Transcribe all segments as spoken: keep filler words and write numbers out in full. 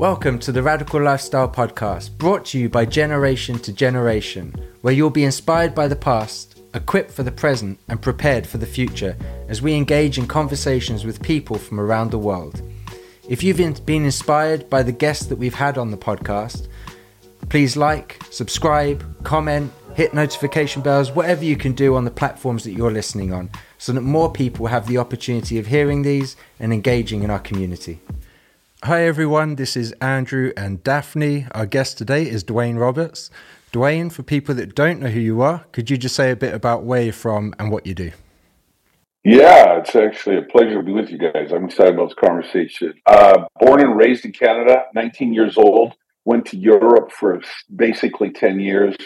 Welcome to the Radical Lifestyle Podcast, brought to you by Generation to Generation, where you'll be inspired by the past, equipped for the present, and prepared for the future as we engage in conversations with people from around the world. If you've been inspired by the guests that we've had on the podcast, please like, subscribe, comment, hit notification bells, whatever you can do on the platforms that you're listening on, so that more people have the opportunity of hearing these and engaging in our community. Hi everyone, this is Andrew and Daphne. Our guest today is Dwayne Roberts. Dwayne, for people that don't know who you are, could you just say a bit about where you're from and what you do? Yeah, it's actually a pleasure to be with you guys. I'm excited about this conversation. Uh, born and raised in Canada, nineteen years old, went to Europe for basically ten years.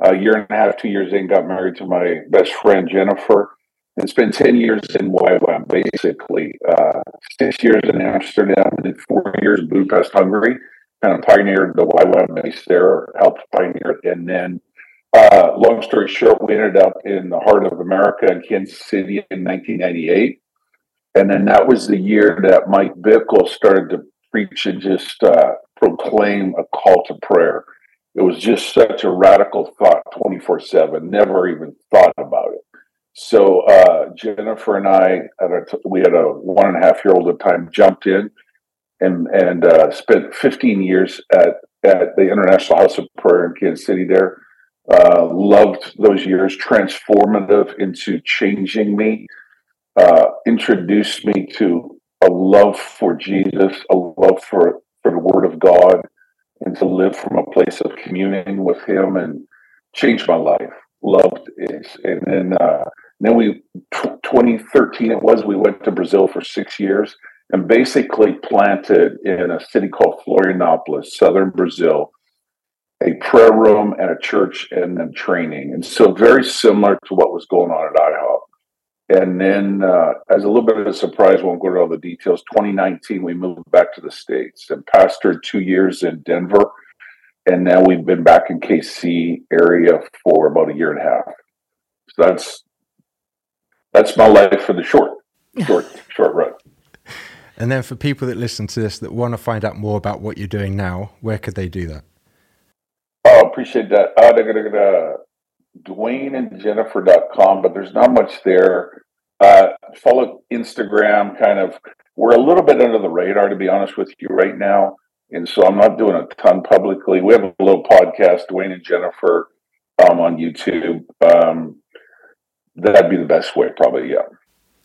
A year and a half, two years in, got married to my best friend, Jennifer, and spent ten years in Y WAM, basically. Uh, six years in Amsterdam, and then four years in Budapest, Hungary. Kind of pioneered the Y WAM base there, helped pioneer it. And then, uh, long story short, we ended up in the heart of America in Kansas City in nineteen ninety-eight. And then that was the year that Mike Bickle started to preach and just uh, proclaim a call to prayer. It was just such a radical thought, twenty-four seven, never even thought about it. So uh, Jennifer and I, at our t- we had a one and a half year old at the time, jumped in and and uh, spent fifteen years at, at the International House of Prayer in Kansas City there. Uh, loved those years, transformative into changing me, uh, introduced me to a love for Jesus, a love for, for the Word of God, and to live from a place of communion with him, and changed my life. Loved it. And then, uh, then we, twenty thirteen it was, we went to Brazil for six years and basically planted in a city called Florianopolis, southern Brazil, a prayer room and a church and then training. And so very similar to what was going on at I HOP. And then, uh, as a little bit of a surprise, won't go into all the details, twenty nineteen, we moved back to the States and pastored two years in Denver. And now we've been back in K C area for about a year and a half. So that's that's my life for the short, short, short run. And then for people that listen to this that want to find out more about what you're doing now, where could they do that? Oh, appreciate that. Uh, da, da, da, da. Dwayne and Jennifer dot com, but there's not much there. Uh, follow Instagram, kind of. We're a little bit under the radar, to be honest with you, right now. And so I'm not doing a ton publicly. We have a little podcast, Dwayne and Jennifer, um, on YouTube. Um, that'd be the best way, probably, yeah.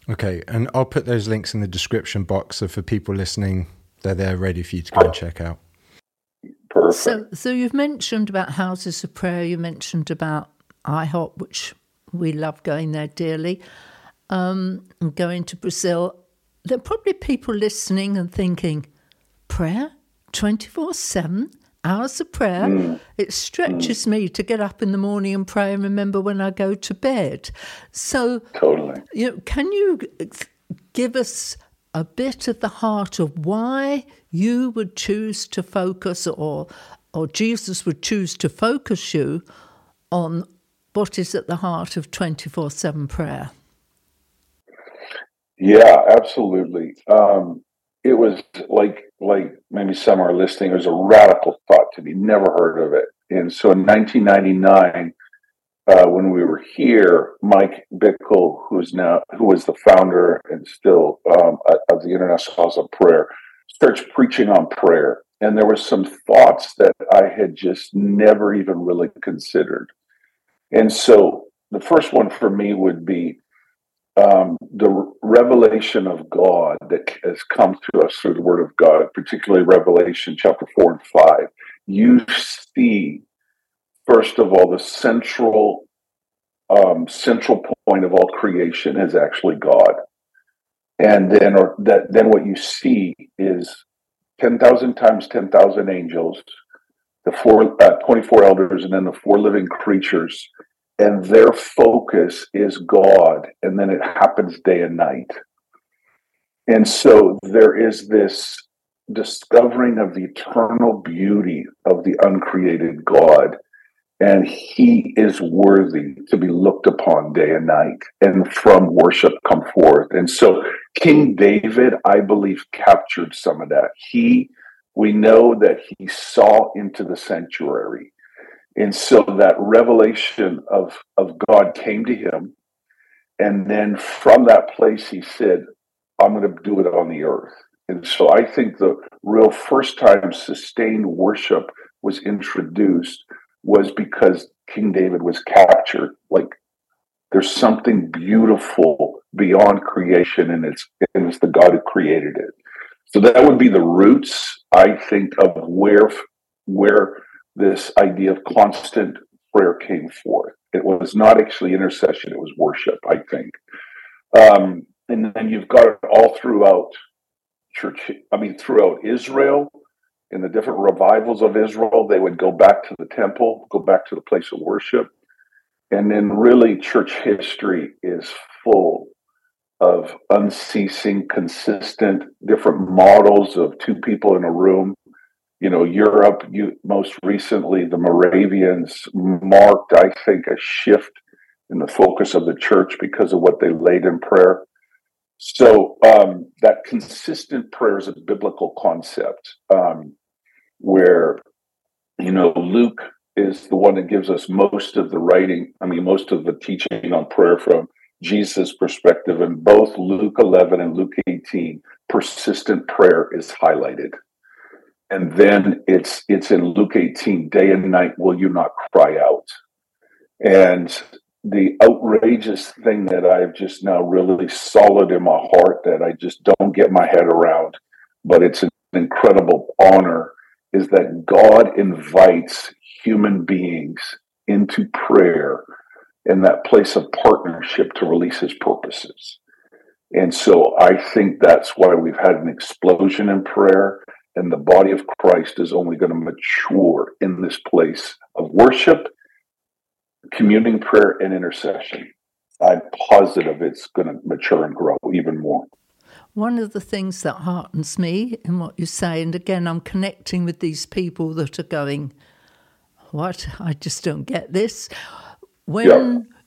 Okay, and I'll put those links in the description box. So for people listening, they're there ready for you to go and check out. Perfect. So, so you've mentioned about houses of prayer. You mentioned about I HOP, which we love going there dearly, um, and going to Brazil. There are probably people listening and thinking, prayer? twenty-four seven, hours of prayer. Mm. It stretches mm. me to get up in the morning and pray and remember when I go to bed. So, totally. You know, can you give us a bit of the heart of why you would choose to focus, or or Jesus would choose to focus you on what is at the heart of twenty-four seven prayer? Yeah, absolutely. Um, it was like, like maybe some are listening, it was a radical thought to me, never heard of it. And so in nineteen ninety-nine, uh, when we were here, Mike Bickle, who's now, who was the founder and still um, of the International House of Prayer, starts preaching on prayer. And there were some thoughts that I had just never even really considered. And so the first one for me would be um, the revelation of God that has come to us through the Word of God, particularly Revelation chapter four and five. You see, first of all, the central um, central point of all creation is actually God, and then or that then what you see is ten thousand times ten thousand angels, the four uh, twenty-four elders, and then the four living creatures, and their focus is God, and then it happens day and night. And so there is this discovering of the eternal beauty of the uncreated God, and he is worthy to be looked upon day and night, and from worship come forth. And so King David, I believe, captured some of that. He We know that he saw into the sanctuary. And so that revelation of, of God came to him. And then from that place, he said, I'm going to do it on the earth. And so I think the real first time sustained worship was introduced was because King David was captured. Like, there's something beautiful beyond creation, and it's, and it's the God who created it. So that would be the roots, I think, of where where this idea of constant prayer came forth. It was not actually intercession, it was worship, I think. Um, and then you've got it all throughout church, I mean, throughout Israel, in the different revivals of Israel, they would go back to the temple, go back to the place of worship. And then really church history is full of unceasing, consistent, different models of two people in a room. You know, Europe, you, most recently, the Moravians marked, I think, a shift in the focus of the church because of what they laid in prayer. So um, that consistent prayer is a biblical concept um, where, you know, Luke is the one that gives us most of the writing, I mean, most of the teaching on prayer from Jesus' perspective, and both Luke eleven and Luke eighteen, persistent prayer is highlighted. And then it's it's in Luke eighteen, day and night will you not cry out. And the outrageous thing that I've just now really solid in my heart that I just don't get my head around, but it's an incredible honor, is that God invites human beings into prayer in that place of partnership to release his purposes. And so I think that's why we've had an explosion in prayer, and the body of Christ is only going to mature in this place of worship, communing prayer, and intercession. I'm positive it's going to mature and grow even more. One of the things that heartens me in what you say, and again, I'm connecting with these people that are going, what? I just don't get this. When yeah.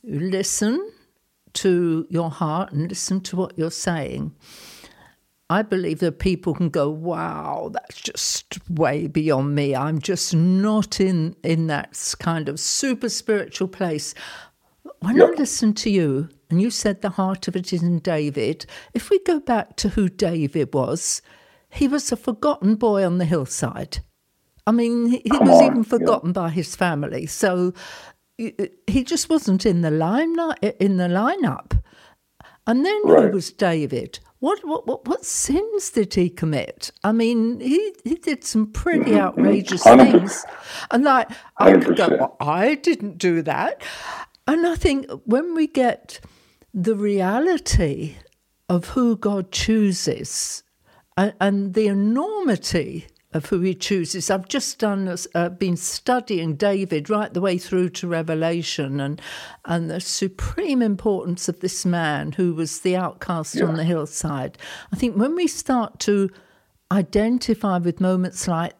you listen to your heart and listen to what you're saying, I believe that people can go, wow, that's just way beyond me. I'm just not in, in that kind of super spiritual place. When yeah. I listen to you, and you said the heart of it is in David, if we go back to who David was, he was a forgotten boy on the hillside. I mean, he, he was on. even forgotten yeah. by his family. So he just wasn't in the limelight, in the lineup, and then right. he was David. What, what what what sins did he commit? I mean, he, he did some pretty mm-hmm. outrageous one hundred percent things, and like I could go, well, I didn't do that. And I think when we get the reality of who God chooses and, and the enormity of who he chooses. I've just done, uh, been studying David right the way through to Revelation, and and the supreme importance of this man who was the outcast yeah. on the hillside. I think when we start to identify with moments like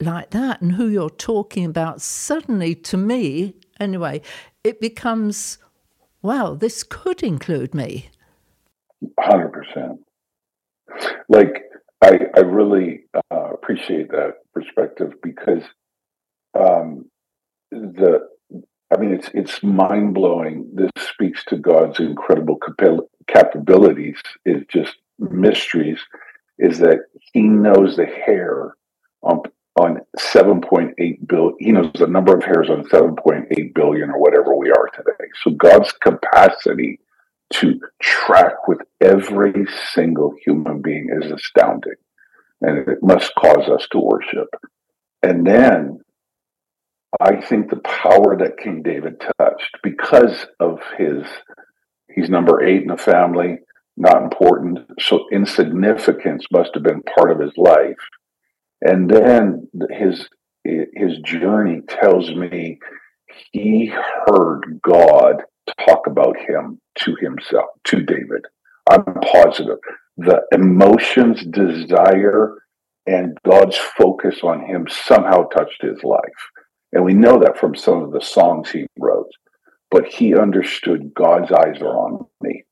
like that and who you're talking about, suddenly, to me anyway, it becomes, wow, this could include me. one hundred percent. Like, I, I really uh, appreciate that perspective because um, the I mean it's it's mind blowing. This speaks to God's incredible capil- capabilities. It's just mysteries. Is that He knows the hair on on seven point eight billion. He knows the number of hairs on seven point eight billion or whatever we are today. So God's capacity to track with every single human being is astounding, and it must cause us to worship. And then I think the power that King David touched because of his, he's number eight in the family, not important, so insignificance must have been part of his life. And then his his journey tells me he heard God talk about him to himself, to David. I'm positive. The emotions, desire, and God's focus on him somehow touched his life. And we know that from some of the songs he wrote. But he understood God's eyes are on me.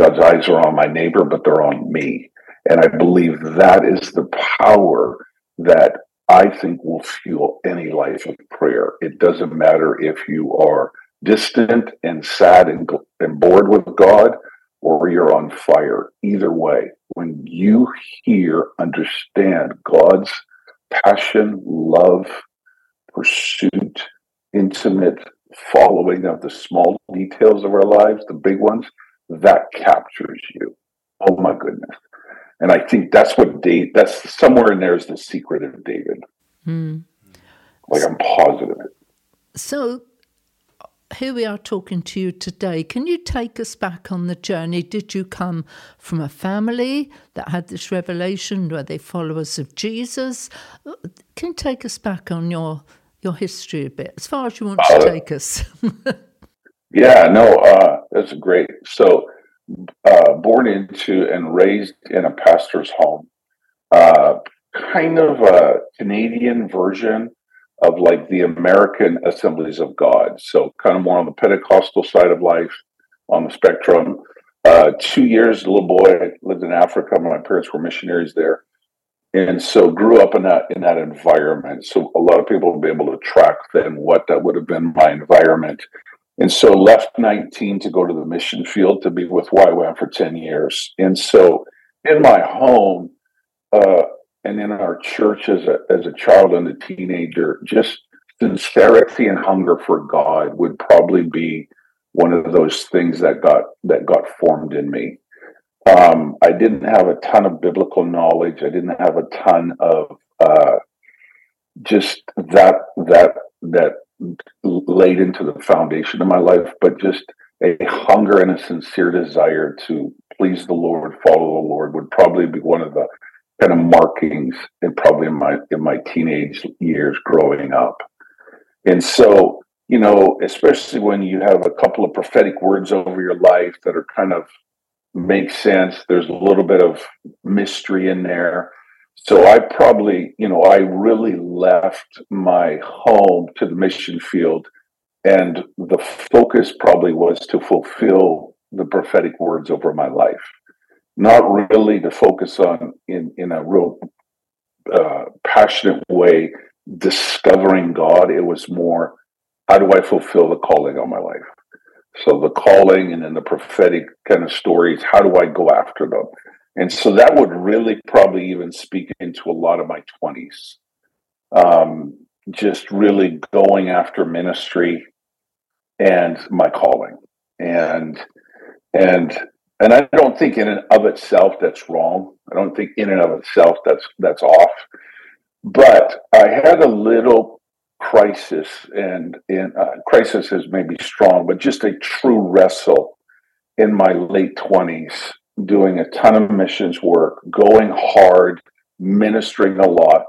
God's eyes are on my neighbor, but they're on me. And I believe that is the power that I think will fuel any life of prayer. It doesn't matter if you are distant and sad and, and bored with God, or you're on fire. Either way, when you hear, understand God's passion, love, pursuit, intimate following of the small details of our lives, the big ones, that captures you. Oh my goodness. And I think that's what Dave, that's somewhere in there is the secret of David. Mm. Like, I'm positive. So here we are talking to you today. Can you take us back on the journey? Did you come from a family that had this revelation? Were they followers of Jesus? Can you take us back on your your history a bit, as far as you want uh, to take us? yeah, no, uh, that's great. So uh, born into and raised in a pastor's home, uh, kind of a Canadian version of like the American Assemblies of God. So kind of more on the Pentecostal side of life, on the spectrum. Uh, two years, a little boy, I lived in Africa. My parents were missionaries there. And so grew up in that in that environment. So a lot of people will be able to track then what that would have been my environment. And so left nineteen to go to the mission field to be with Y WAM for ten years. And so in my home, uh, and in our church as a as a child and a teenager, just sincerity and hunger for God would probably be one of those things that got that got formed in me. Um, I didn't have a ton of biblical knowledge. I didn't have a ton of uh, just that that that laid into the foundation of my life, but just a hunger and a sincere desire to please the Lord, follow the Lord would probably be one of the kind of markings, and probably in my in my teenage years growing up. And so, you know, especially when you have a couple of prophetic words over your life that are kind of make sense, there's a little bit of mystery in there. So I probably, you know, I really left my home to the mission field, and the focus probably was to fulfill the prophetic words over my life. Not really to focus on, in, in a real uh, passionate way, discovering God. It was more, how do I fulfill the calling on my life? So the calling and then the prophetic kind of stories, how do I go after them? And so that would really probably even speak into a lot of my twenties. Um, just really going after ministry and my calling. And, and, And I don't think in and of itself that's wrong. I don't think in and of itself that's that's off. But I had a little crisis, and, and uh, crisis is maybe strong, but just a true wrestle in my late twenties, doing a ton of missions work, going hard, ministering a lot,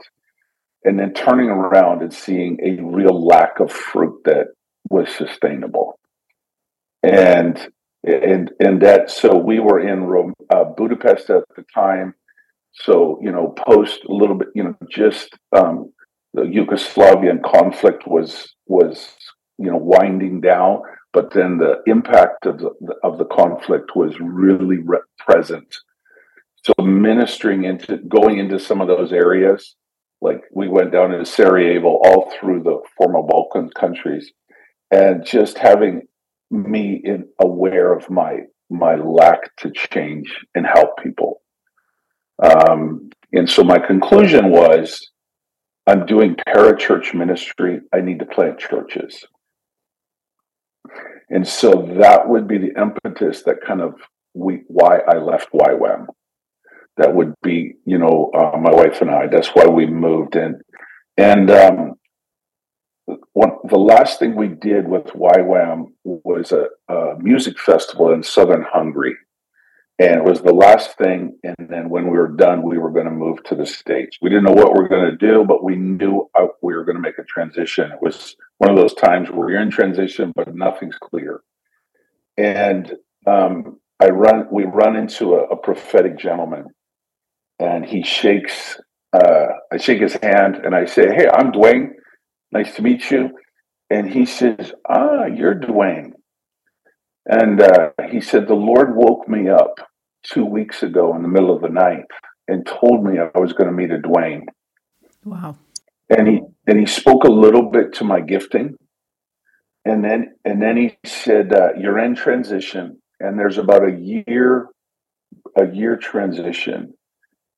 and then turning around and seeing a real lack of fruit that was sustainable. And And and that, so we were in Rome, uh, Budapest at the time. So, you know, post a little bit, you know, just um, the Yugoslavian conflict was, was you know, winding down. But then the impact of the, of the conflict was really re- present. So ministering into, going into some of those areas, like we went down into Sarajevo, all through the former Balkan countries, and just having me in aware of my my lack to change and help people, um, and so my conclusion was, I'm doing parachurch ministry. I need to plant churches, and so that would be the impetus that kind of we why I left Y WAM. That would be, you know, uh, my wife and I. That's why we moved in, and. Um, One, the last thing we did with Y WAM was a, a music festival in southern Hungary. And it was the last thing. And then when we were done, we were going to move to the States. We didn't know what we were going to do, but we knew we were going to make a transition. It was one of those times where you're in transition, but nothing's clear. And um, I run. we run into a, a prophetic gentleman. And he shakes, uh, I shake his hand and I say, "Hey, I'm Dwayne. Nice to meet you." And he says, "Ah, you're Dwayne." And uh, he said, "The Lord woke me up two weeks ago in the middle of the night and told me I was going to meet a Dwayne." Wow. And he and he spoke a little bit to my gifting. And then and then he said, uh, you're in transition, and there's about a year, a year transition.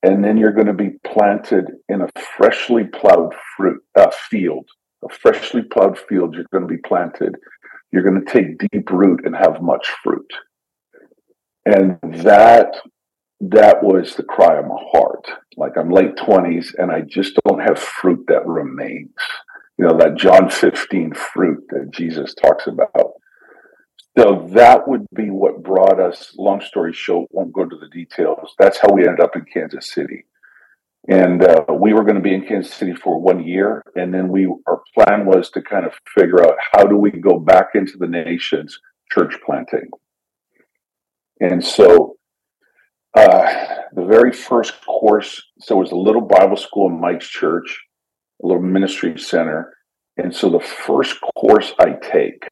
And then you're going to be planted in a freshly plowed fruit uh, field, a freshly plowed field. You're going to be planted. You're going to take deep root and have much fruit. And that that was the cry of my heart. Like, I'm late twenties and I just don't have fruit that remains. You know, that John fifteen fruit that Jesus talks about. So that would be what brought us, long story short, won't go into the details. That's how we ended up in Kansas City. And uh, we were going to be in Kansas City for one year. And then we, our plan was to kind of figure out, how do we go back into the nation's church planting? And so uh, the very first course, so it was a little Bible school in Mike's church, a little ministry center. And so the first course I take,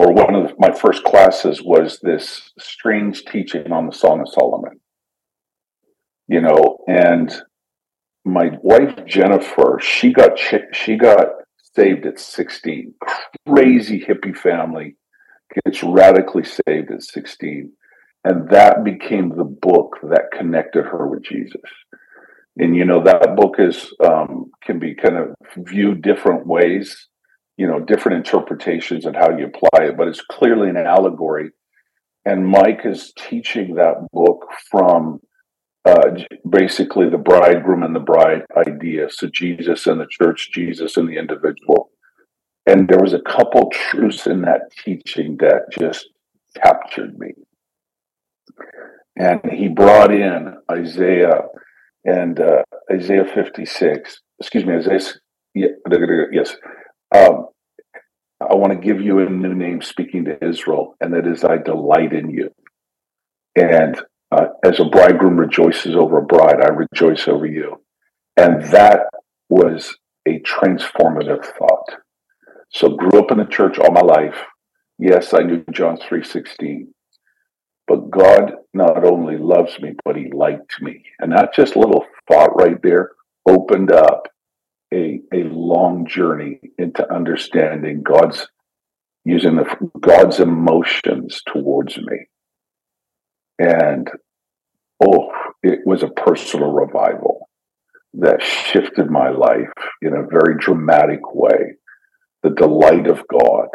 or one of the, my first classes, was this strange teaching on the Song of Solomon. You know, and my wife, Jennifer, she got she got saved at sixteen. Crazy hippie family gets radically saved at sixteen. And that became the book that connected her with Jesus. And, you know, that book is um, can be kind of viewed different ways, you know, different interpretations and how you apply it, but it's clearly an allegory. And Mike is teaching that book from uh, basically the bridegroom and the bride idea. So Jesus and the church, Jesus and the individual. And there was a couple truths in that teaching that just captured me. And he brought in Isaiah and uh, Isaiah fifty-six, excuse me, Isaiah, yeah, yes, Um, I want to give you a new name, speaking to Israel, and that is, I delight in you. And uh, as a bridegroom rejoices over a bride, I rejoice over you. And that was a transformative thought. So grew up in the church all my life. Yes, I knew John three sixteen. But God not only loves me, but he liked me. And that just little thought right there opened up A, a long journey into understanding God's using the God's emotions towards me. And oh, it was a personal revival that shifted my life in a very dramatic way. The delight of God,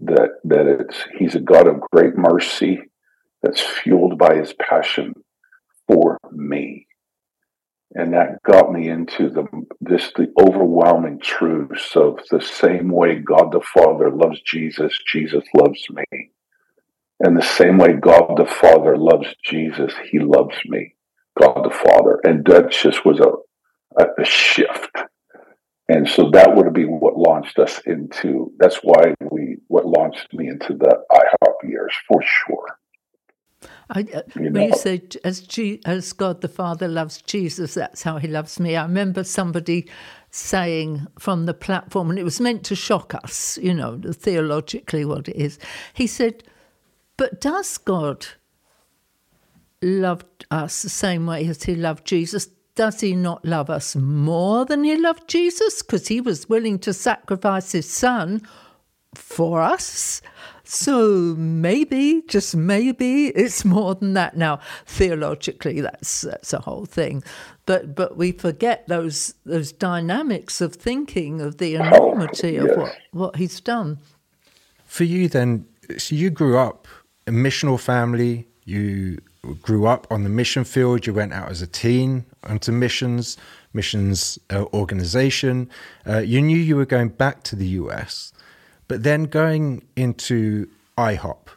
that that it's he's a God of great mercy that's fueled by his passion for me. And that got me into the this the overwhelming truths of the same way God the Father loves Jesus, Jesus loves me. And the same way God the Father loves Jesus, he loves me, God the Father. And that just was a, a, a shift. And so that would be what launched us into, that's why we, what launched me into the I HOP years, for sure. I, uh, you know. When you say as, G- as God the Father loves Jesus, that's how he loves me. I remember somebody saying from the platform, and it was meant to shock us, you know, theologically what it is. He said, but does God love us the same way as he loved Jesus? Does he not love us more than he loved Jesus? Because he was willing to sacrifice his son for us. So maybe, just maybe, it's more than that. Now, theologically, that's that's a whole thing, but but we forget those those dynamics of thinking of the enormity oh, yes. of what, what he's done. For you, then, so you grew up a missional family. You grew up on the mission field. You went out as a teen onto missions, missions uh, organization. Uh, you knew you were going back to the U S. But then going into I HOP,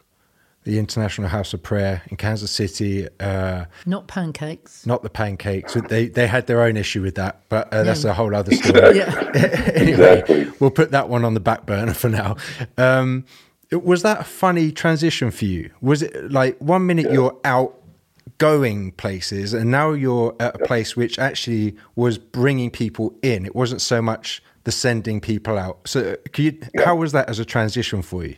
the International House of Prayer in Kansas City. Uh, not pancakes. Not the pancakes. They they had their own issue with that, but uh, no. That's a whole other story. Exactly. Anyway, exactly. We'll put that one on the back burner for now. Um, was that a funny transition for you? Was it like one minute yeah. you're out going places, and now you're at a yeah. place which actually was bringing people in? It wasn't so much the sending people out. So can you, yeah. how was that as a transition for you?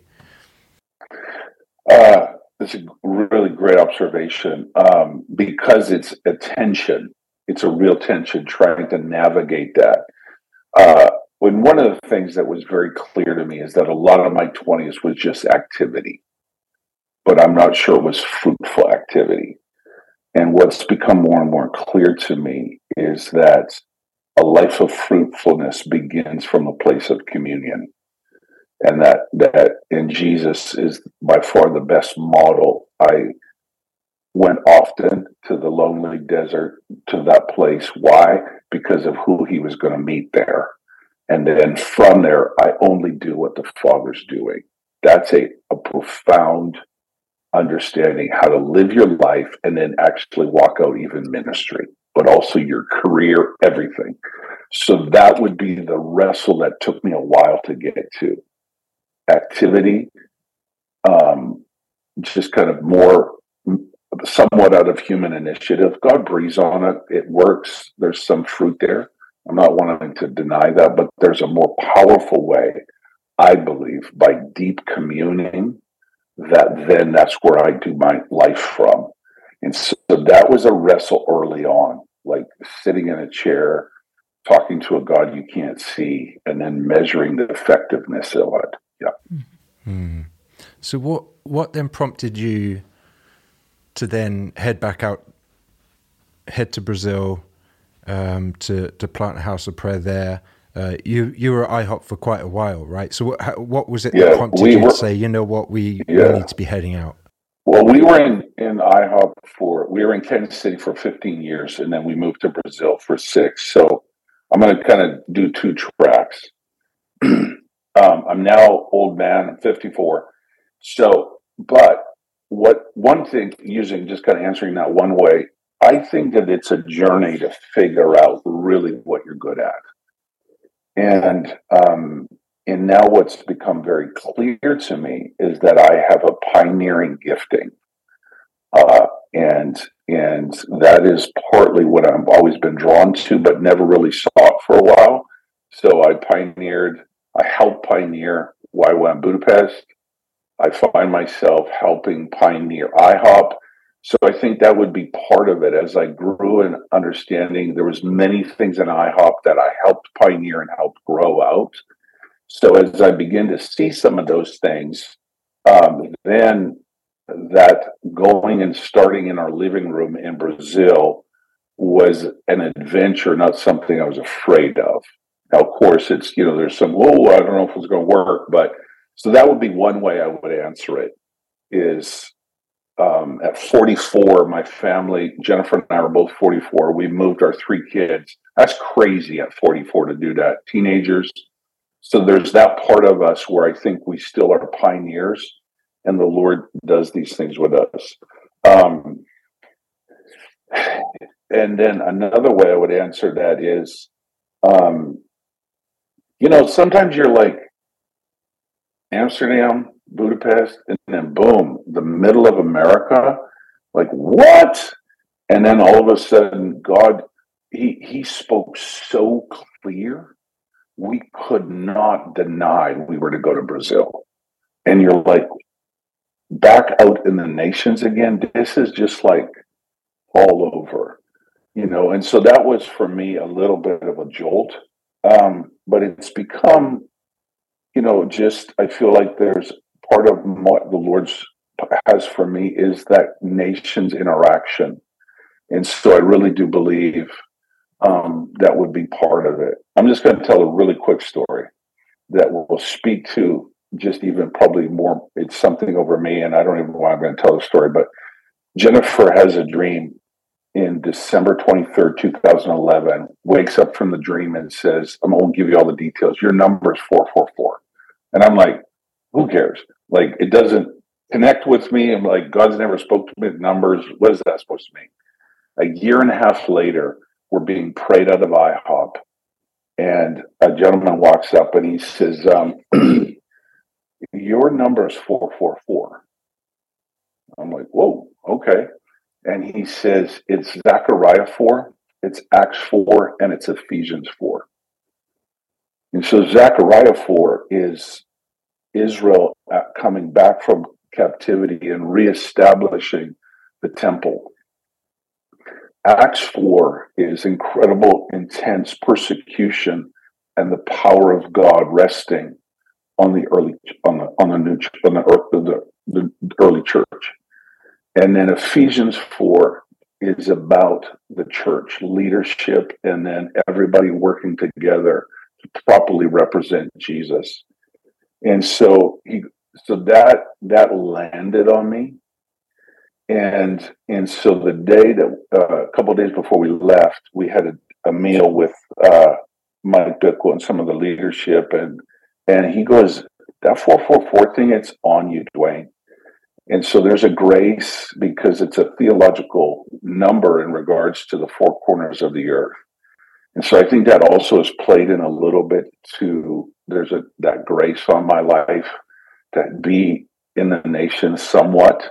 Uh, that's a really great observation um, because it's attention. it's a real tension trying to navigate that. Uh, when one of the things that was very clear to me is that a lot of my twenties was just activity, but I'm not sure it was fruitful activity. And what's become more and more clear to me is that a life of fruitfulness begins from a place of communion. And that that in Jesus is by far the best model. I went often to the lonely desert, to that place. Why? Because of who he was going to meet there. And then from there, I only do what the Father's doing. That's a, a profound understanding how to live your life and then actually walk out even ministry, but also your career, everything. So that would be the wrestle that took me a while to get to. Activity, um, just kind of more somewhat out of human initiative. God breathes on it. It works. There's some fruit there. I'm not wanting to deny that, but there's a more powerful way, I believe, by deep communing, that then that's where I do my life from. And so that was a wrestle early on, like sitting in a chair, talking to a God you can't see, and then measuring the effectiveness of it. Yeah. Mm. So what what then prompted you to then head back out, head to Brazil, um, to to plant a house of prayer there? Uh, you you were at IHOP for quite a while, right? So what, what was it yeah, that prompted we you were, to say, you know what, we, yeah. we need to be heading out? Well, we were in, in IHOP for, we were in Kansas City for fifteen years, and then we moved to Brazil for six. So I'm going to kind of do two tracks. um, I'm now old man, I'm fifty-four. So, but what one thing, using just kind of answering that one way, I think that it's a journey to figure out really what you're good at. And um, and now what's become very clear to me is that I have a pioneering gifting. Uh, and and that is partly what I've always been drawn to, but never really saw it for a while. So I pioneered, I helped pioneer Y WAM Budapest. I find myself helping pioneer IHOP. So I think that would be part of it. As I grew in understanding, there was many things in IHOP that I helped pioneer and helped grow out. So as I begin to see some of those things, um, then that going and starting in our living room in Brazil was an adventure, not something I was afraid of. Now, of course, it's, you know, there's some, oh, I don't know if it's going to work. But so that would be one way I would answer it is, Um, at forty-four, my family, Jennifer and I are both forty-four. We moved our three kids. That's crazy at forty-four to do that. Teenagers. So there's that part of us where I think we still are pioneers, and the Lord does these things with us. Um, and then another way I would answer that is, um, you know, sometimes you're like Amsterdam, Budapest, and then boom, the middle of America, like what? And then all of a sudden, God, he he spoke so clear, we could not deny we were to go to Brazil. And you're like, back out in the nations again, this is just like all over, you know? And so that was for me a little bit of a jolt, um, but it's become, you know, just, I feel like there's, part of what the Lord has for me is that nations interaction. And so I really do believe um, that would be part of it. I'm just going to tell a really quick story that will speak to just even probably more. It's something over me, and I don't even know why I'm going to tell the story, but Jennifer has a dream in December twenty-third, twenty eleven, wakes up from the dream and says, I'm going to give you all the details. Your number is four four four. And I'm like, who cares? Like, it doesn't connect with me. I'm like, God's never spoke to me with numbers. What is that supposed to mean? A year and a half later, we're being prayed out of IHOP. And a gentleman walks up and he says, um, your number is four four four. I'm like, whoa, okay. And he says, it's Zechariah four, it's Acts four, and it's Ephesians four. And so Zechariah four is Israel coming back from captivity and reestablishing the temple. Acts four is incredible, intense persecution and the power of God resting on the early on the on the new on the, earth, the, the early church. And then Ephesians four is about the church leadership, and then everybody working together to properly represent Jesus. And so he, so that that landed on me. And and so the day that uh, a couple of days before we left, we had a, a meal with uh, Mike Bickle and some of the leadership, and and he goes, that four four four thing, it's on you, Dwayne. And so there's a grace because it's a theological number in regards to the four corners of the earth. And so I think that also is played in a little bit to there's a that grace on my life that be in the nation somewhat.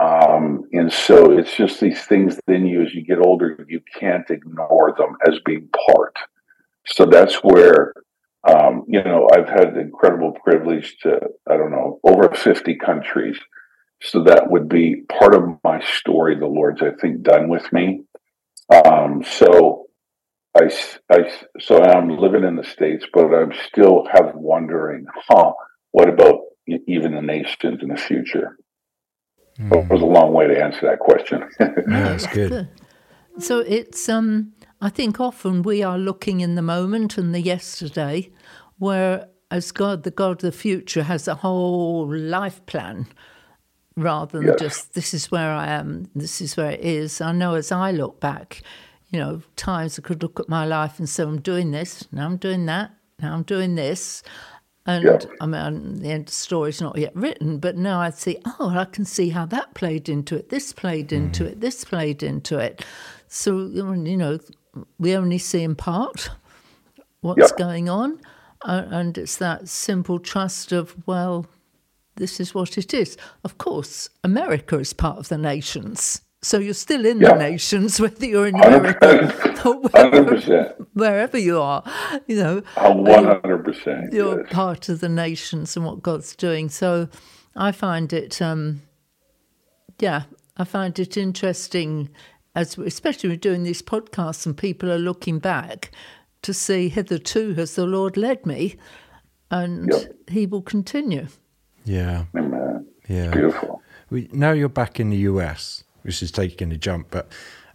Um, and so it's just these things in you as you get older, you can't ignore them as being part. So that's where, um, you know, I've had the incredible privilege to, I don't know, over fifty countries. So that would be part of my story. The Lord's, I think, done with me. Um, so I, I, so I'm living in the States, but I'm still have wondering, huh, what about even the nations in the future? Mm. Well, it was a long way to answer that question. No, that's good. So it's, um, I think often we are looking in the moment and the yesterday, whereas God, the God of the future, has a whole life plan. Rather than yes. just, this is where I am, this is where it is. I know as I look back, you know, times I could look at my life and say, I'm doing this, now I'm doing that, now I'm doing this. And yeah. I mean, the end of the story's not yet written, but now I see, oh, I can see how that played into it, this played into mm. it, this played into it. So, you know, we only see in part what's yeah. going on. And it's that simple trust of, well, this is what it is. Of course, America is part of the nations. So you're still in yeah. the nations, whether you're in America one hundred percent. Or wherever, wherever you are. You know, one hundred percent. You're yes. part of the nations and what God's doing. So I find it, um, yeah, I find it interesting, as especially we're doing these podcasts and people are looking back to see hitherto has the Lord led me, and yep. he will continue. Yeah, Amen. Yeah. It's beautiful. We, now you're back in the U S, which is taking a jump. But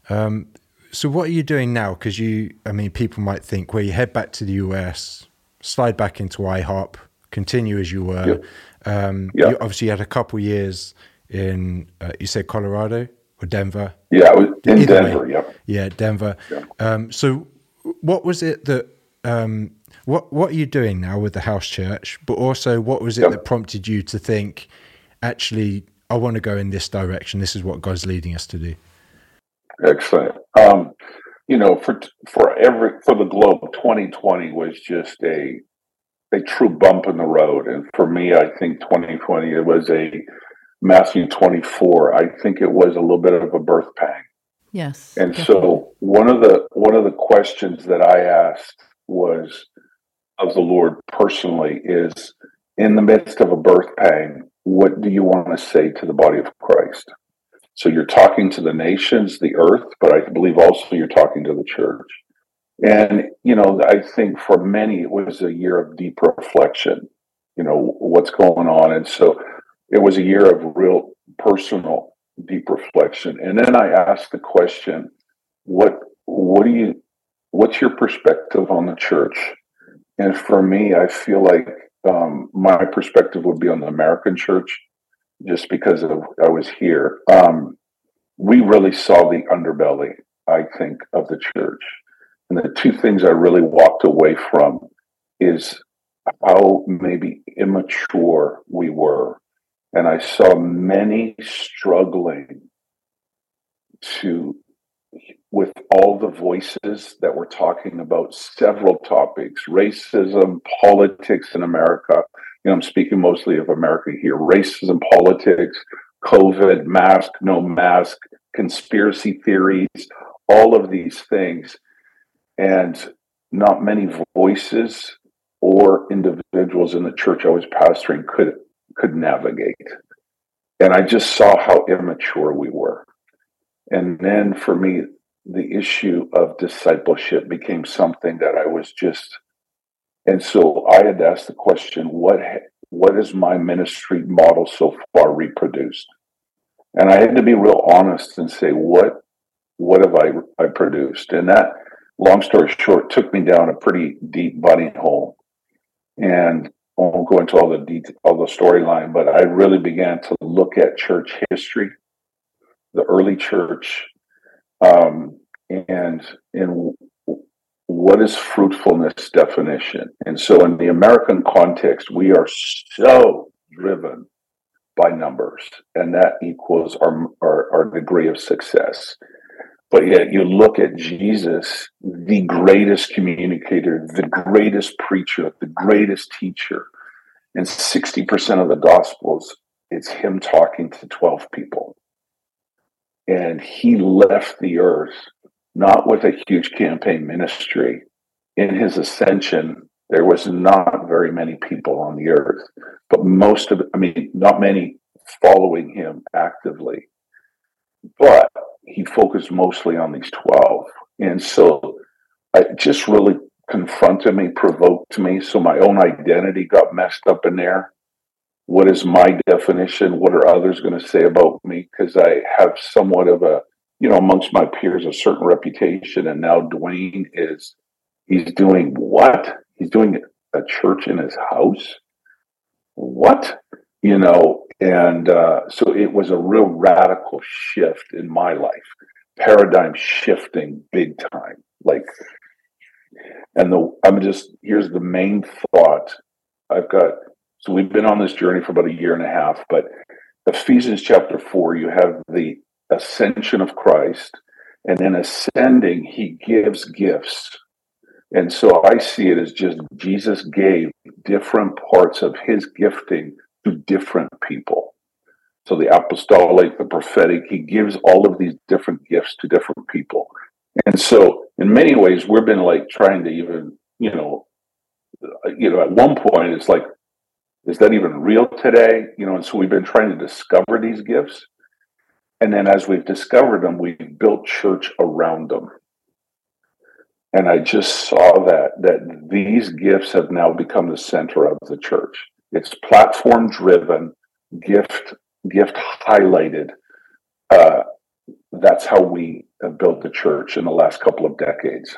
um, so, what are you doing now? Because you, I mean, people might think, well, you head back to the U S, slide back into I HOP, continue as you were. Yeah. Um, yeah. You obviously had a couple years in, uh, you said Colorado or Denver? Yeah, I was in Either Denver. Way. Yeah, yeah, Denver. Yeah. Um, so, what was it that? Um, What what are you doing now with the house church? But also, what was it yep. that prompted you to think, actually, I want to go in this direction. This is what God's leading us to do. Excellent. Um, you know, for for every for the globe, twenty twenty was just a a true bump in the road, and for me, I think twenty twenty it was a Matthew twenty-four. I think it was a little bit of a birth pang. Yes. And definitely. So one of the one of the questions that I asked was. Of the Lord personally is in the midst of a birth pang, what do you want to say to the body of Christ? So you're talking to the nations, the earth, but I believe also you're talking to the church. And, you know, I think for many, it was a year of deep reflection, you know, what's going on. And so it was a year of real personal deep reflection. And then I asked the question, what, what do you, what's your perspective on the church? And for me, I feel like um, my perspective would be on the American church, just because of, I was here. Um, we really saw the underbelly, I think, of the church. And the two things I really walked away from is how maybe immature we were. And I saw many struggling to... with all the voices that were talking about several topics, racism, politics in America. You know, I'm speaking mostly of America here. Racism, politics, COVID, mask, no mask, conspiracy theories, all of these things. And not many voices or individuals in the church I was pastoring could could navigate. And I just saw how immature we were. And then for me, the issue of discipleship became something that I was just, and so I had to ask the question, what what has my ministry model so far reproduced? And I had to be real honest and say, what what have I, I produced? And that, long story short, took me down a pretty deep bunnyhole. And I won't go into all the detail, all the storyline, but I really began to look at church history, the early church, um, and and what is fruitfulness definition? And so in the American context, we are so driven by numbers, and that equals our, our, our degree of success. But yet you look at Jesus, the greatest communicator, the greatest preacher, the greatest teacher, and sixty percent of the Gospels, it's him talking to twelve people. And he left the earth not with a huge campaign ministry. In his ascension, there was not very many people on the earth, but most of, I mean, not many following him actively. But he focused mostly on these twelve. And so it just really confronted me, provoked me. So my own identity got messed up in there. What is my definition? What are others going to say about me? Because I have somewhat of a, you know, amongst my peers, a certain reputation. And now Dwayne is, he's doing what? He's doing a church in his house? What? You know, and uh, so it was a real radical shift in my life, paradigm shifting big time. Like, and the I'm just, here's the main thought I've got. So we've been on this journey for about a year and a half, but Ephesians chapter four, you have the ascension of Christ, and in ascending, he gives gifts. And so I see it as just Jesus gave different parts of his gifting to different people. So the apostolic, the prophetic, he gives all of these different gifts to different people. And so in many ways, we've been like trying to even, you know, you know, at one point it's like, is that even real today? You know, and so we've been trying to discover these gifts. And then as we've discovered them, we've built church around them. And I just saw that, that these gifts have now become the center of the church. It's platform driven, gift gift highlighted. Uh, that's how we have built the church in the last couple of decades,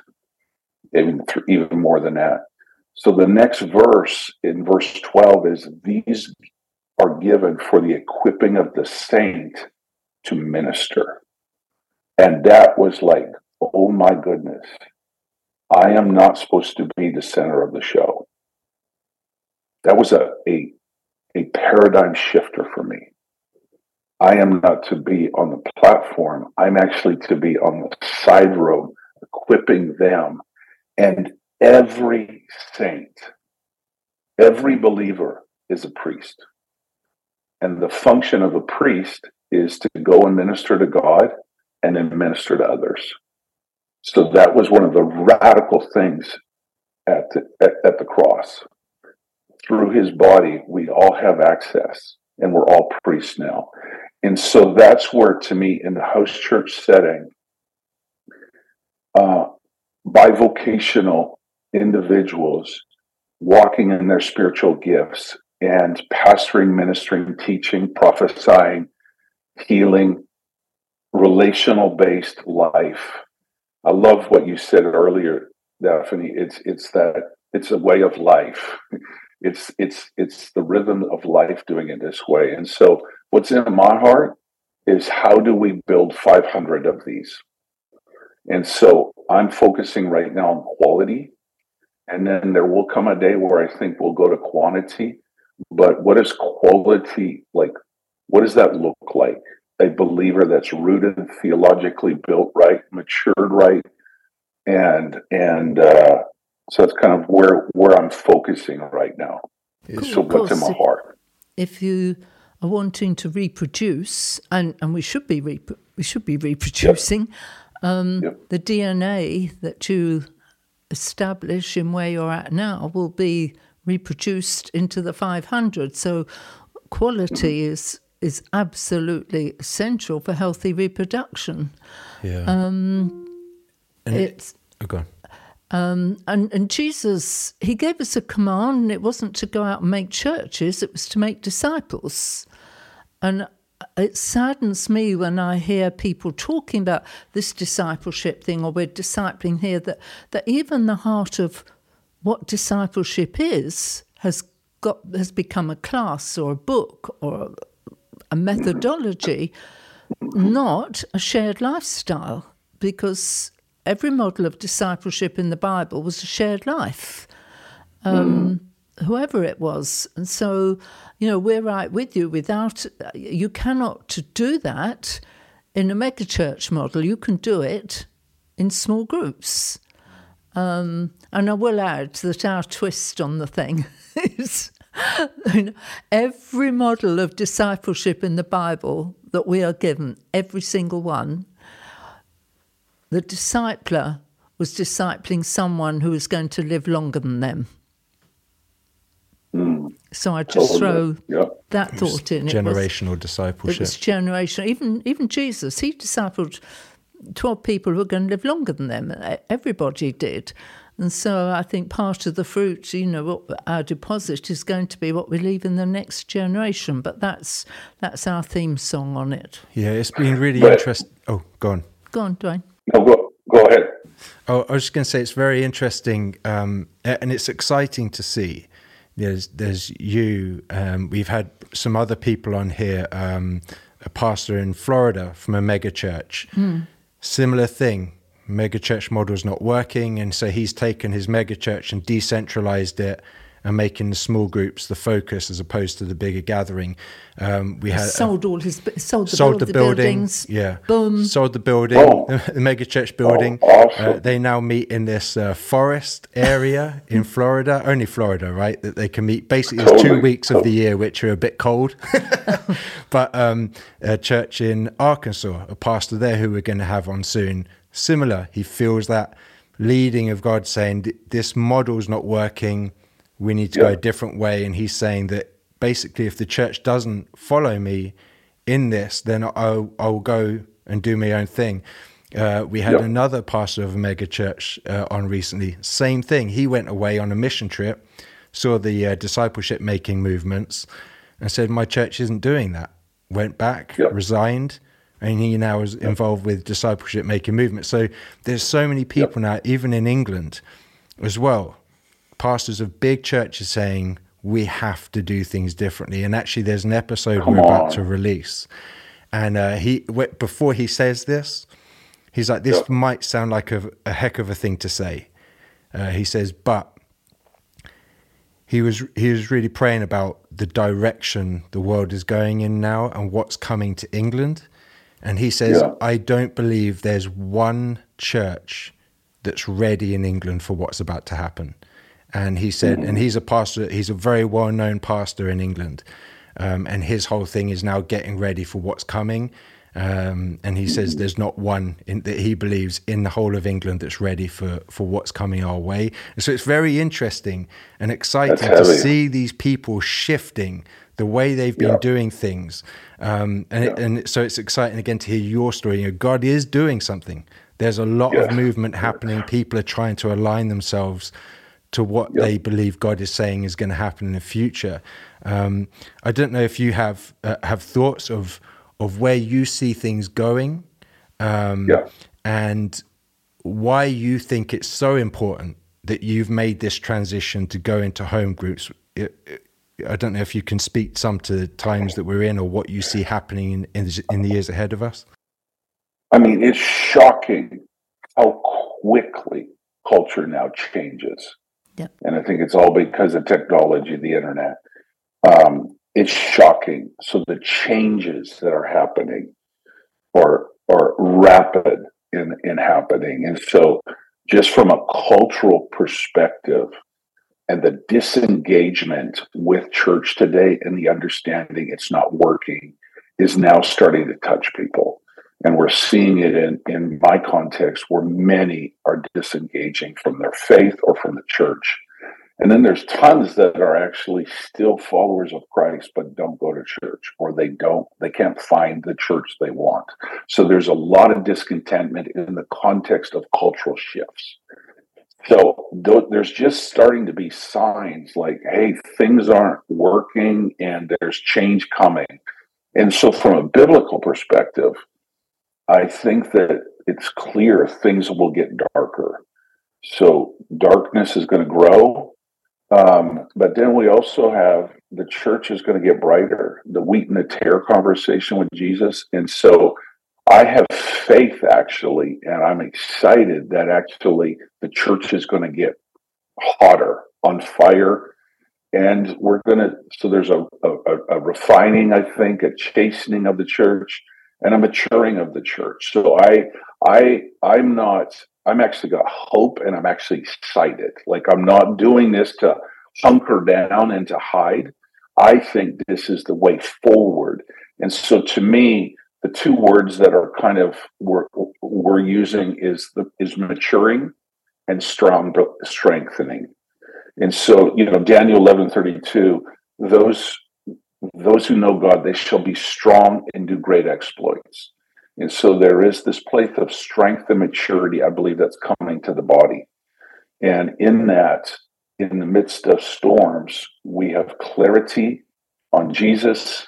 even th- even more than that. So the next verse in verse twelve is, these are given for the equipping of the saint to minister. And that was like, oh my goodness, I am not supposed to be the center of the show. That was a, a a paradigm shifter for me. I am not to be on the platform. I'm actually to be on the side road, equipping them. And every saint, every believer is a priest. And the function of a priest is to go and minister to God and then minister to others. So that was one of the radical things at the, at, at the cross. Through his body, we all have access, and we're all priests now. And so that's where, to me, in the house church setting, uh, bivocational individuals walking in their spiritual gifts and pastoring, ministering, teaching, prophesying, healing, relational-based life. I love what you said earlier, Daphne. It's it's that it's a way of life. It's it's it's the rhythm of life doing it this way. And so what's in my heart is, how do we build five hundred of these? And so I'm focusing right now on quality. And then there will come a day where I think we'll go to quantity. But what is quality like? What does that look like? A believer that's rooted, theologically built right, matured right, and and uh, so that's kind of where where I'm focusing right now. Cool, so what's in my if, heart? If you are wanting to reproduce, and, and we should be re, we should be reproducing, yep. Um, yep. The D N A that you establish in where you're at now will be reproduced into the five hundred. So quality mm-hmm. is. is absolutely essential for healthy reproduction. Yeah. Um, And it's it, okay. Um, and, and Jesus, he gave us a command, and it wasn't to go out and make churches, it was to make disciples. And it saddens me when I hear people talking about this discipleship thing, or we're discipling here, that, that even the heart of what discipleship is has got has become a class or a book or a methodology, not a shared lifestyle, because every model of discipleship in the Bible was a shared life, um, mm. whoever it was. And so, you know, we're right with you. Without, you cannot to do that in a megachurch model. You can do it in small groups. Um, and I will add that our twist on the thing is you know, every model of discipleship in the Bible that we are given, every single one, the discipler was discipling someone who was going to live longer than them. Mm. So I just throw yeah. that thought in. Generational it was, discipleship. It's generational. Even even Jesus, he discipled twelve people who were going to live longer than them. Everybody did. And so I think part of the fruit, you know, our deposit is going to be what we leave in the next generation. But that's that's our theme song on it. Yeah, it's been really right. interesting. Oh, go on. Go on, Dwayne. No, go, go ahead. Oh, I was just going to say it's very interesting, um, and it's exciting to see. There's, there's you. Um, we've had some other people on here. Um, a pastor in Florida from a mega church. Mm. Similar thing. Mega church model is not working, and so he's taken his mega church and decentralized it, and making the small groups the focus as opposed to the bigger gathering. Um, we had sold all his sold the, sold build, the, the buildings, buildings. Yeah, boom. Sold the building, oh. the, the mega church building. Oh, awesome. Uh, they now meet in this uh, forest area in Florida, only Florida, right? That they can meet. Basically, there's two weeks of the year which are a bit cold. But um, a church in Arkansas, a pastor there who we're going to have on soon. Similar, he feels that leading of God, saying this model's not working. We need to yeah. go a different way. And he's saying that basically if the church doesn't follow me in this, then I'll, I'll go and do my own thing. Uh, we had yeah. another pastor of a mega church uh, on recently. Same thing. He went away on a mission trip, saw the uh, discipleship making movements and said, my church isn't doing that. Went back, yeah. resigned, and he now is yeah. involved with discipleship making movements. So there's so many people yeah. now, even in England as well, pastors of big churches saying we have to do things differently. And actually there's an episode Come we're about on. to release. And uh, he before he says this, he's like, this yeah. might sound like a, a heck of a thing to say. Uh, he says, but he was, he was really praying about the direction the world is going in now and what's coming to England. And he says, yeah. I don't believe there's one church that's ready in England for what's about to happen. And he said, mm-hmm. and he's a pastor, he's a very well-known pastor in England. Um, and his whole thing is now getting ready for what's coming. Um, and he mm-hmm. says there's not one in, that he believes in the whole of England that's ready for, for what's coming our way. And so it's very interesting and exciting to see these people shifting the way they've been yeah. doing things. Um, and, yeah. it, and so it's exciting again to hear your story. You know, God is doing something. There's a lot yeah. of movement happening. People are trying to align themselves to what yep. they believe God is saying is going to happen in the future. Um, I don't know if you have uh, have thoughts of of where you see things going um, yeah. and why you think it's so important that you've made this transition to go into home groups. It, it, I don't know if you can speak some to the times that we're in or what you see happening in, in, in the years ahead of us. I mean, it's shocking how quickly culture now changes. Yep. And I think it's all because of technology, the internet. Um, it's shocking. So the changes that are happening are are rapid in, in happening. And so just from a cultural perspective and the disengagement with church today and the understanding it's not working is now starting to touch people. And we're seeing it in, in my context where many are disengaging from their faith or from the church. And then there's tons that are actually still followers of Christ, but don't go to church, or they don't, they can't find the church they want. So there's a lot of discontentment in the context of cultural shifts. So there's just starting to be signs like, hey, things aren't working and there's change coming. And so from a biblical perspective, I think that it's clear things will get darker. So darkness is going to grow. Um, but then we also have the church is going to get brighter, the wheat and the tare conversation with Jesus. And so I have faith, actually, and I'm excited that actually the church is going to get hotter, on fire. And we're going to, so there's a, a, a refining, I think, a chastening of the church and a maturing of the church. So I, I, I'm not, I'm actually got hope, and I'm actually excited. Like, I'm not doing this to hunker down and to hide. I think this is the way forward. And so to me, the two words that are kind of we're, we're using is the is maturing and strong strengthening. And so, you know, Daniel eleven thirty-two, those those who know God, they shall be strong and do great exploits. And so there is this place of strength and maturity, I believe, that's coming to the body. And in that, in the midst of storms, we have clarity on Jesus,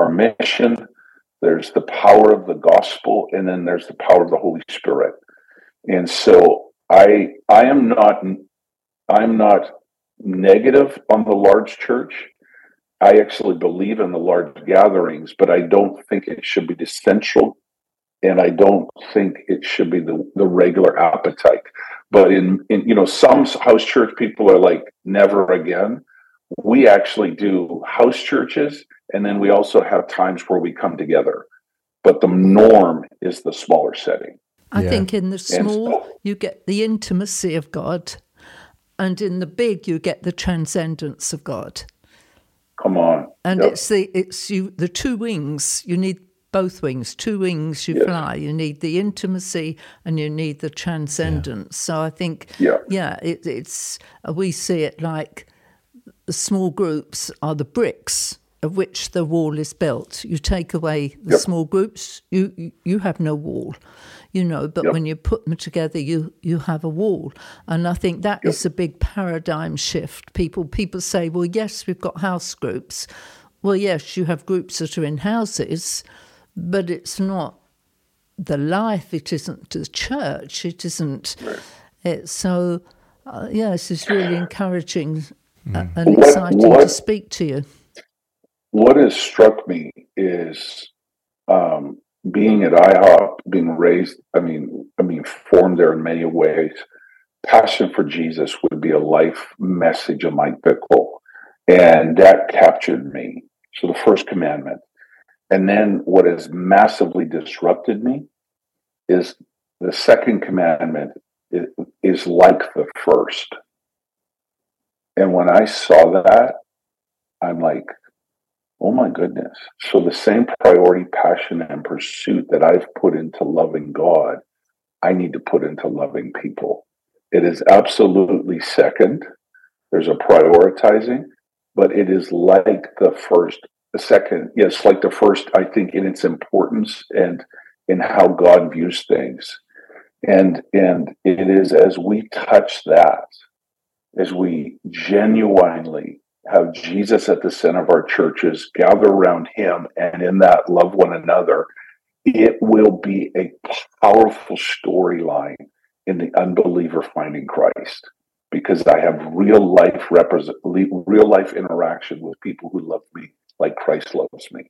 our mission. There's the power of the gospel, and then there's the power of the Holy Spirit. And so I I am not I'm not negative on the large church. I actually believe in the large gatherings, but I don't think it should be the central. And I don't think it should be the, the regular appetite. But in, in, you know, some house church people are like, never again. We actually do house churches, and then we also have times where we come together. But the norm is the smaller setting. I yeah. think in the small, so, you get the intimacy of God. And in the big, you get the transcendence of God. Come on. And yep. it's the it's you the two wings. You need both wings, two wings you yes. fly. You need the intimacy and you need the transcendence. Yeah. So I think, yeah, yeah it, it's we see it like the small groups are the bricks of which the wall is built. You take away the yep. small groups, you you have no wall, you know, but yep. when you put them together, you, you have a wall. And I think that yep. is a big paradigm shift. People people say, well, yes, we've got house groups. Well, yes, you have groups that are in houses, but it's not the life, it isn't the church, it isn't. Right. It's so, uh, yes, it's really encouraging mm. and exciting what, what, to speak to you. What has struck me is um, being at I hop, being raised, I mean, I mean, formed there in many ways. Passion for Jesus would be a life message of Mike Bickle, and that captured me. So the first commandment. And then what has massively disrupted me is the second commandment is, is like the first. And when I saw that, I'm like, oh my goodness. So the same priority, passion, and pursuit that I've put into loving God, I need to put into loving people. It is absolutely second. There's a prioritizing, but it is like the first. The second, yes, like the first, I think, in its importance and in how God views things. And and it is as we touch that, as we genuinely have Jesus at the center of our churches, gather around him, and in that love one another, it will be a powerful storyline in the unbeliever finding Christ. Because I have real life represent, real life interaction with people who love me like Christ loves me.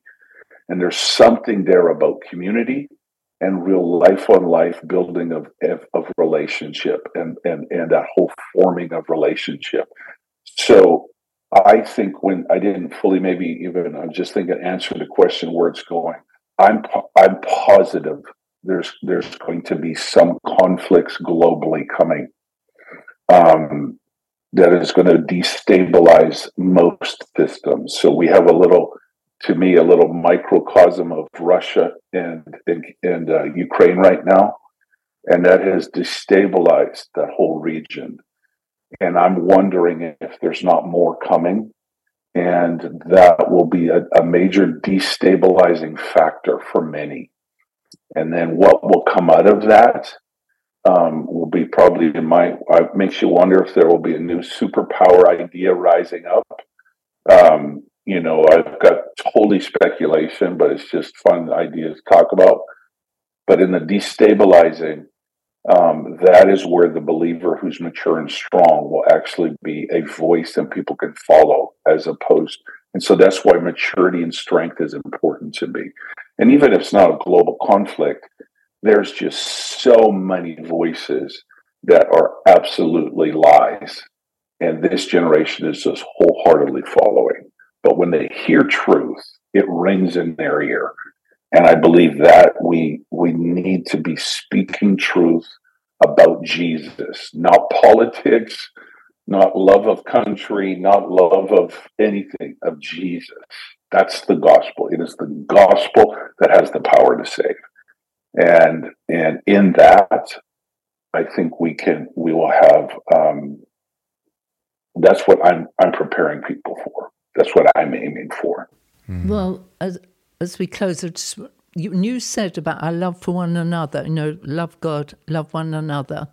And there's something there about community and real life on life building of, of, of relationship and, and, and that whole forming of relationship. So I think when I didn't fully maybe even, I'm just thinking answer the question where it's going. I'm, I'm positive there's, there's going to be some conflicts globally coming um, that is going to destabilize most systems. So we have a little, to me, a little microcosm of Russia and and, and uh, Ukraine right now, and that has destabilized that whole region. and I'm wondering if there's not more coming. And that will be a, a major destabilizing factor for many. And then what will come out of that um, will be probably in my, uh, makes you wonder if there will be a new superpower idea rising up. Um, you know, I've got totally speculation, but it's just fun ideas to talk about. But in the destabilizing, Um, that is where the believer who's mature and strong will actually be a voice that people can follow, as opposed. And so that's why maturity and strength is important to me. And even if it's not a global conflict, there's just so many voices that are absolutely lies. And this generation is just wholeheartedly following. But when they hear truth, it rings in their ear. And I believe that we we need to be speaking truth about Jesus, not politics, not love of country, not love of anything, of Jesus. That's the gospel. It is the gospel that has the power to save. And and in that, I think we can we will have um, that's what I'm I'm preparing people for. That's what I'm aiming for. Mm. Well, as As we close, just, you, you said about our love for one another, you know, love God, love one another.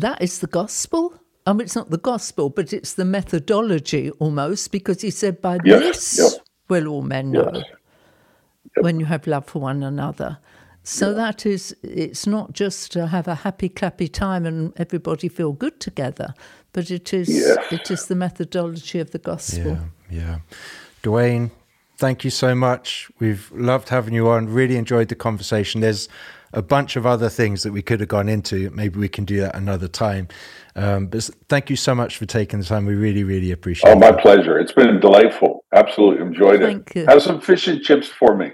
That is the gospel. I mean, it's not the gospel, but it's the methodology almost, because he said, by yes, this yep. will all men yes. know, yep. when you have love for one another. So yep. that is, it's not just to have a happy, clappy time and everybody feel good together, but it is, yes. it is the methodology of the gospel. Yeah, yeah. Dwayne, thank you so much. We've loved having you on, really enjoyed the conversation. There's a bunch of other things that we could have gone into. Maybe we can do that another time. Um, but thank you so much for taking the time. We really, really appreciate it. Oh, my that. pleasure. It's been delightful. Absolutely enjoyed thank it. You. Have some fish and chips for me.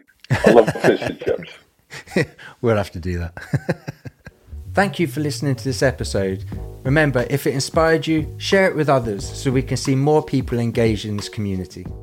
I love fish and chips. We'll have to do that. Thank you for listening to this episode. Remember, if it inspired you, share it with others so we can see more people engaged in this community.